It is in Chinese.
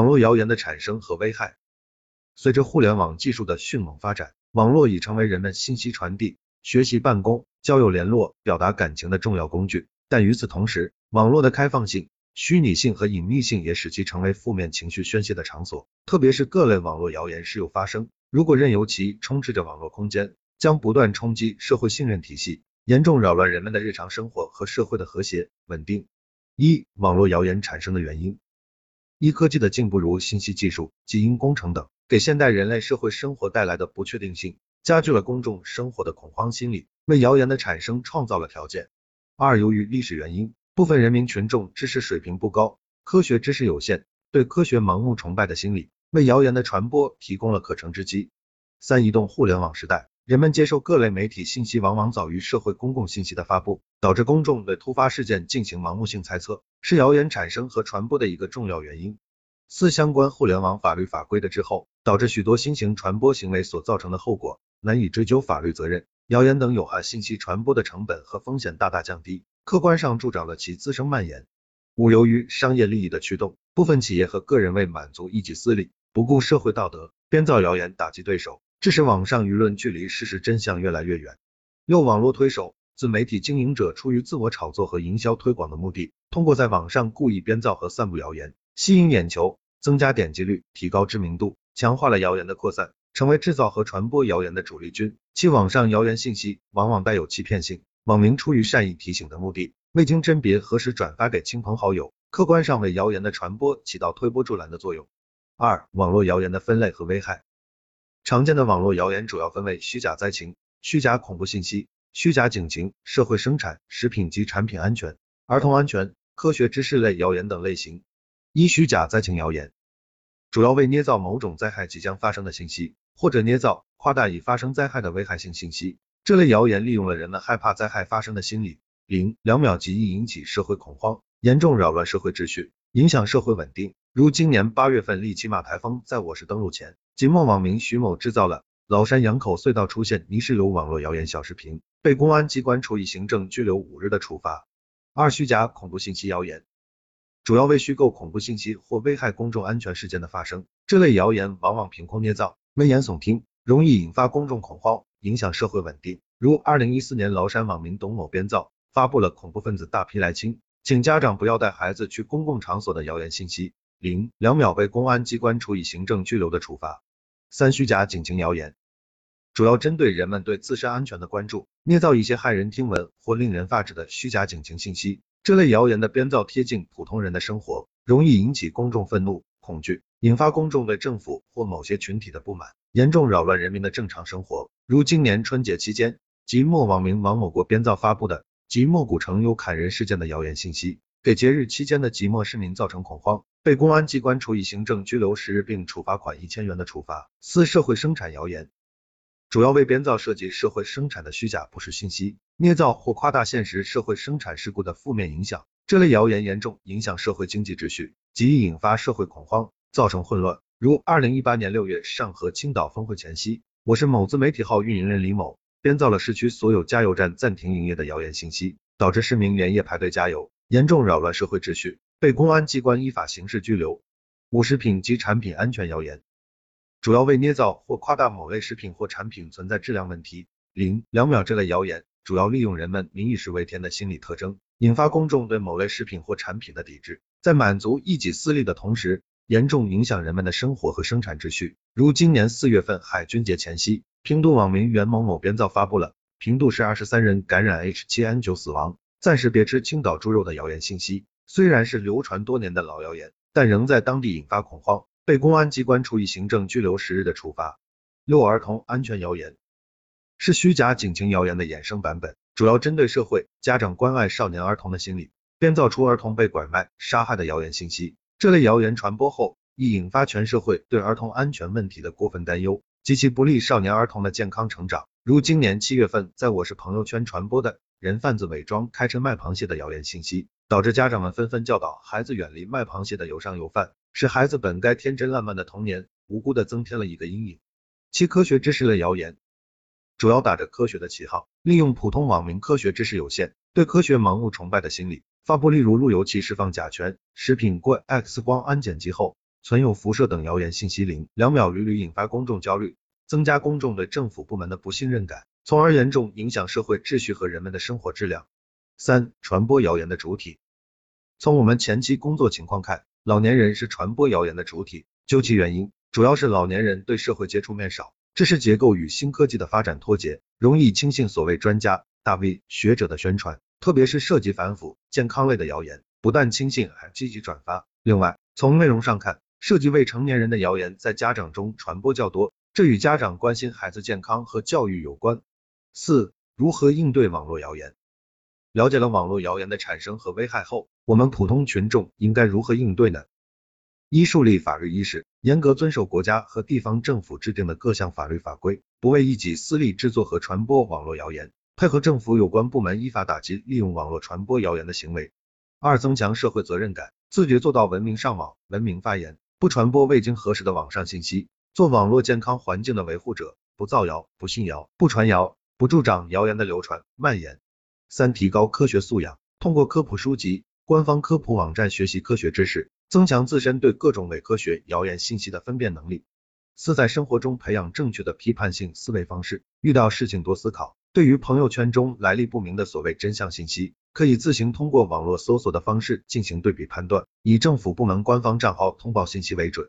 网络谣言的产生和危害。随着互联网技术的迅猛发展，网络已成为人们信息传递、学习、办公、交友、联络、表达感情的重要工具。但与此同时，网络的开放性、虚拟性和隐秘性也使其成为负面情绪宣泄的场所，特别是各类网络谣言时有发生。如果任由其充斥着网络空间，将不断冲击社会信任体系，严重扰乱人们的日常生活和社会的和谐稳定。一、网络谣言产生的原因。科技的进步，如信息技术、基因工程等，给现代人类社会生活带来的不确定性，加剧了公众生活的恐慌心理，为谣言的产生创造了条件。二、由于历史原因，部分人民群众知识水平不高，科学知识有限，对科学盲目崇拜的心理，为谣言的传播提供了可乘之机。三、移动互联网时代，人们接受各类媒体信息往往早于社会公共信息的发布，导致公众对突发事件进行盲目性猜测，是谣言产生和传播的一个重要原因。四、相关互联网法律法规的滞后，导致许多新型传播行为所造成的后果难以追究法律责任，谣言等有害信息传播的成本和风险大大降低，客观上助长了其滋生蔓延。五、由于商业利益的驱动，部分企业和个人为满足一己私利，不顾社会道德，编造谣言打击对手，致使网上舆论距离事实真相越来越远。六、网络推手，自媒体经营者出于自我炒作和营销推广的目的，通过在网上故意编造和散布谣言，吸引眼球，增加点击率，提高知名度，强化了谣言的扩散，成为制造和传播谣言的主力军。其网上谣言信息往往带有欺骗性，网民出于善意提醒的目的，未经甄别核实转发给亲朋好友，客观上为谣言的传播起到推波助澜的作用。二、网络谣言的分类和危害。常见的网络谣言主要分为虚假灾情、虚假恐怖信息、虚假警情、社会生产、食品及产品安全、儿童安全、科学知识类谣言等类型。一、虚假灾情谣言，主要为捏造某种灾害即将发生的信息，或者捏造、夸大已发生灾害的危害性信息。这类谣言利用了人们害怕灾害发生的心理，0.2秒即易引起社会恐慌，严重扰乱社会秩序，影响社会稳定。如今年8月份利奇马台风在我市登陆前，即墨网民徐某制造了老山羊口隧道出现泥石流网络谣言小视频，被公安机关处以行政拘留5日的处罚。二、虚假恐怖信息谣言，主要为虚构恐怖信息或危害公众安全事件的发生，这类谣言往往凭空捏造，危言耸听，容易引发公众恐慌，影响社会稳定。如2014年崂山网民董某编造发布了恐怖分子大批来侵，请家长不要带孩子去公共场所的谣言信息，0.2秒被公安机关处以行政拘留的处罚。三、虚假警情谣言，主要针对人们对自身安全的关注，捏造一些骇人听闻或令人发指的虚假警情信息，这类谣言的编造贴近普通人的生活，容易引起公众愤怒、恐惧，引发公众对政府或某些群体的不满，严重扰乱人民的正常生活。如今年春节期间，即墨网民王某国编造发布的即墨古城有砍人事件的谣言信息，给节日期间的即墨市民造成恐慌，被公安机关处以行政拘留10日并处罚款1000元的处罚。四、社会生产谣言，主要为编造涉及社会生产的虚假不实信息，捏造或夸大现实社会生产事故的负面影响，这类谣言严重影响社会经济秩序，极易引发社会恐慌，造成混乱。如2018年6月上合青岛峰会前夕，我市某自媒体号运营人李某编造了市区所有加油站暂停营业的谣言信息，导致市民连夜排队加油，严重扰乱社会秩序，被公安机关依法刑事拘留。五、食品及产品安全谣言，主要为捏造或夸大某类食品或产品存在质量问题，0.2秒这类谣言主要利用人们民以食为天的心理特征，引发公众对某类食品或产品的抵制，在满足一己私利的同时，严重影响人们的生活和生产秩序。如今年4月份海军节前夕，平度网民袁某某编造发布了平度市23人感染 H7N9 死亡，暂时别吃青岛猪肉的谣言信息，虽然是流传多年的老谣言，但仍在当地引发恐慌，被公安机关处以行政拘留10日的处罚。六、儿童安全谣言，是虚假警情谣言的衍生版本，主要针对社会家长关爱少年儿童的心理，编造出儿童被拐卖、杀害的谣言信息，这类谣言传播后，易引发全社会对儿童安全问题的过分担忧，及其不利少年儿童的健康成长。如今年7月份在我市朋友圈传播的人贩子伪装开车卖螃蟹的谣言信息，导致家长们纷纷教导孩子远离卖螃蟹的有上有贩，使孩子本该天真烂漫的童年无辜地增添了一个阴影。7、科学知识类谣言，主要打着科学的旗号，利用普通网民科学知识有限，对科学盲目崇拜的心理，发布例如路由器释放甲醛、食品过 X 光安检剂后存有辐射等谣言信息零两秒屡屡引发公众焦虑，增加公众对政府部门的不信任感，从而严重影响社会秩序和人们的生活质量。3、传播谣言的主体。从我们前期工作情况看，老年人是传播谣言的主体，究其原因，主要是老年人对社会接触面少，知识结构与新科技的发展脱节，容易轻信所谓专家、大 V、学者的宣传，特别是涉及反腐、健康类的谣言，不但轻信还积极转发。另外，从内容上看，涉及未成年人的谣言在家长中传播较多，这与家长关心孩子健康和教育有关。4、如何应对网络谣言。了解了网络谣言的产生和危害后，我们普通群众应该如何应对呢？一、树立法律意识，严格遵守国家和地方政府制定的各项法律法规，不为一己私利制作和传播网络谣言，配合政府有关部门依法打击利用网络传播谣言的行为。2、增强社会责任感，自觉做到文明上网、文明发言，不传播未经核实的网上信息，做网络健康环境的维护者，不造谣、不信谣、不传谣，不助长谣言的流传、蔓延。3、提高科学素养，通过科普书籍、官方科普网站学习科学知识，增强自身对各种伪科学、谣言信息的分辨能力。4、在生活中培养正确的批判性思维方式，遇到事情多思考，对于朋友圈中来历不明的所谓真相信息，可以自行通过网络搜索的方式进行对比判断，以政府部门官方账号通报信息为准，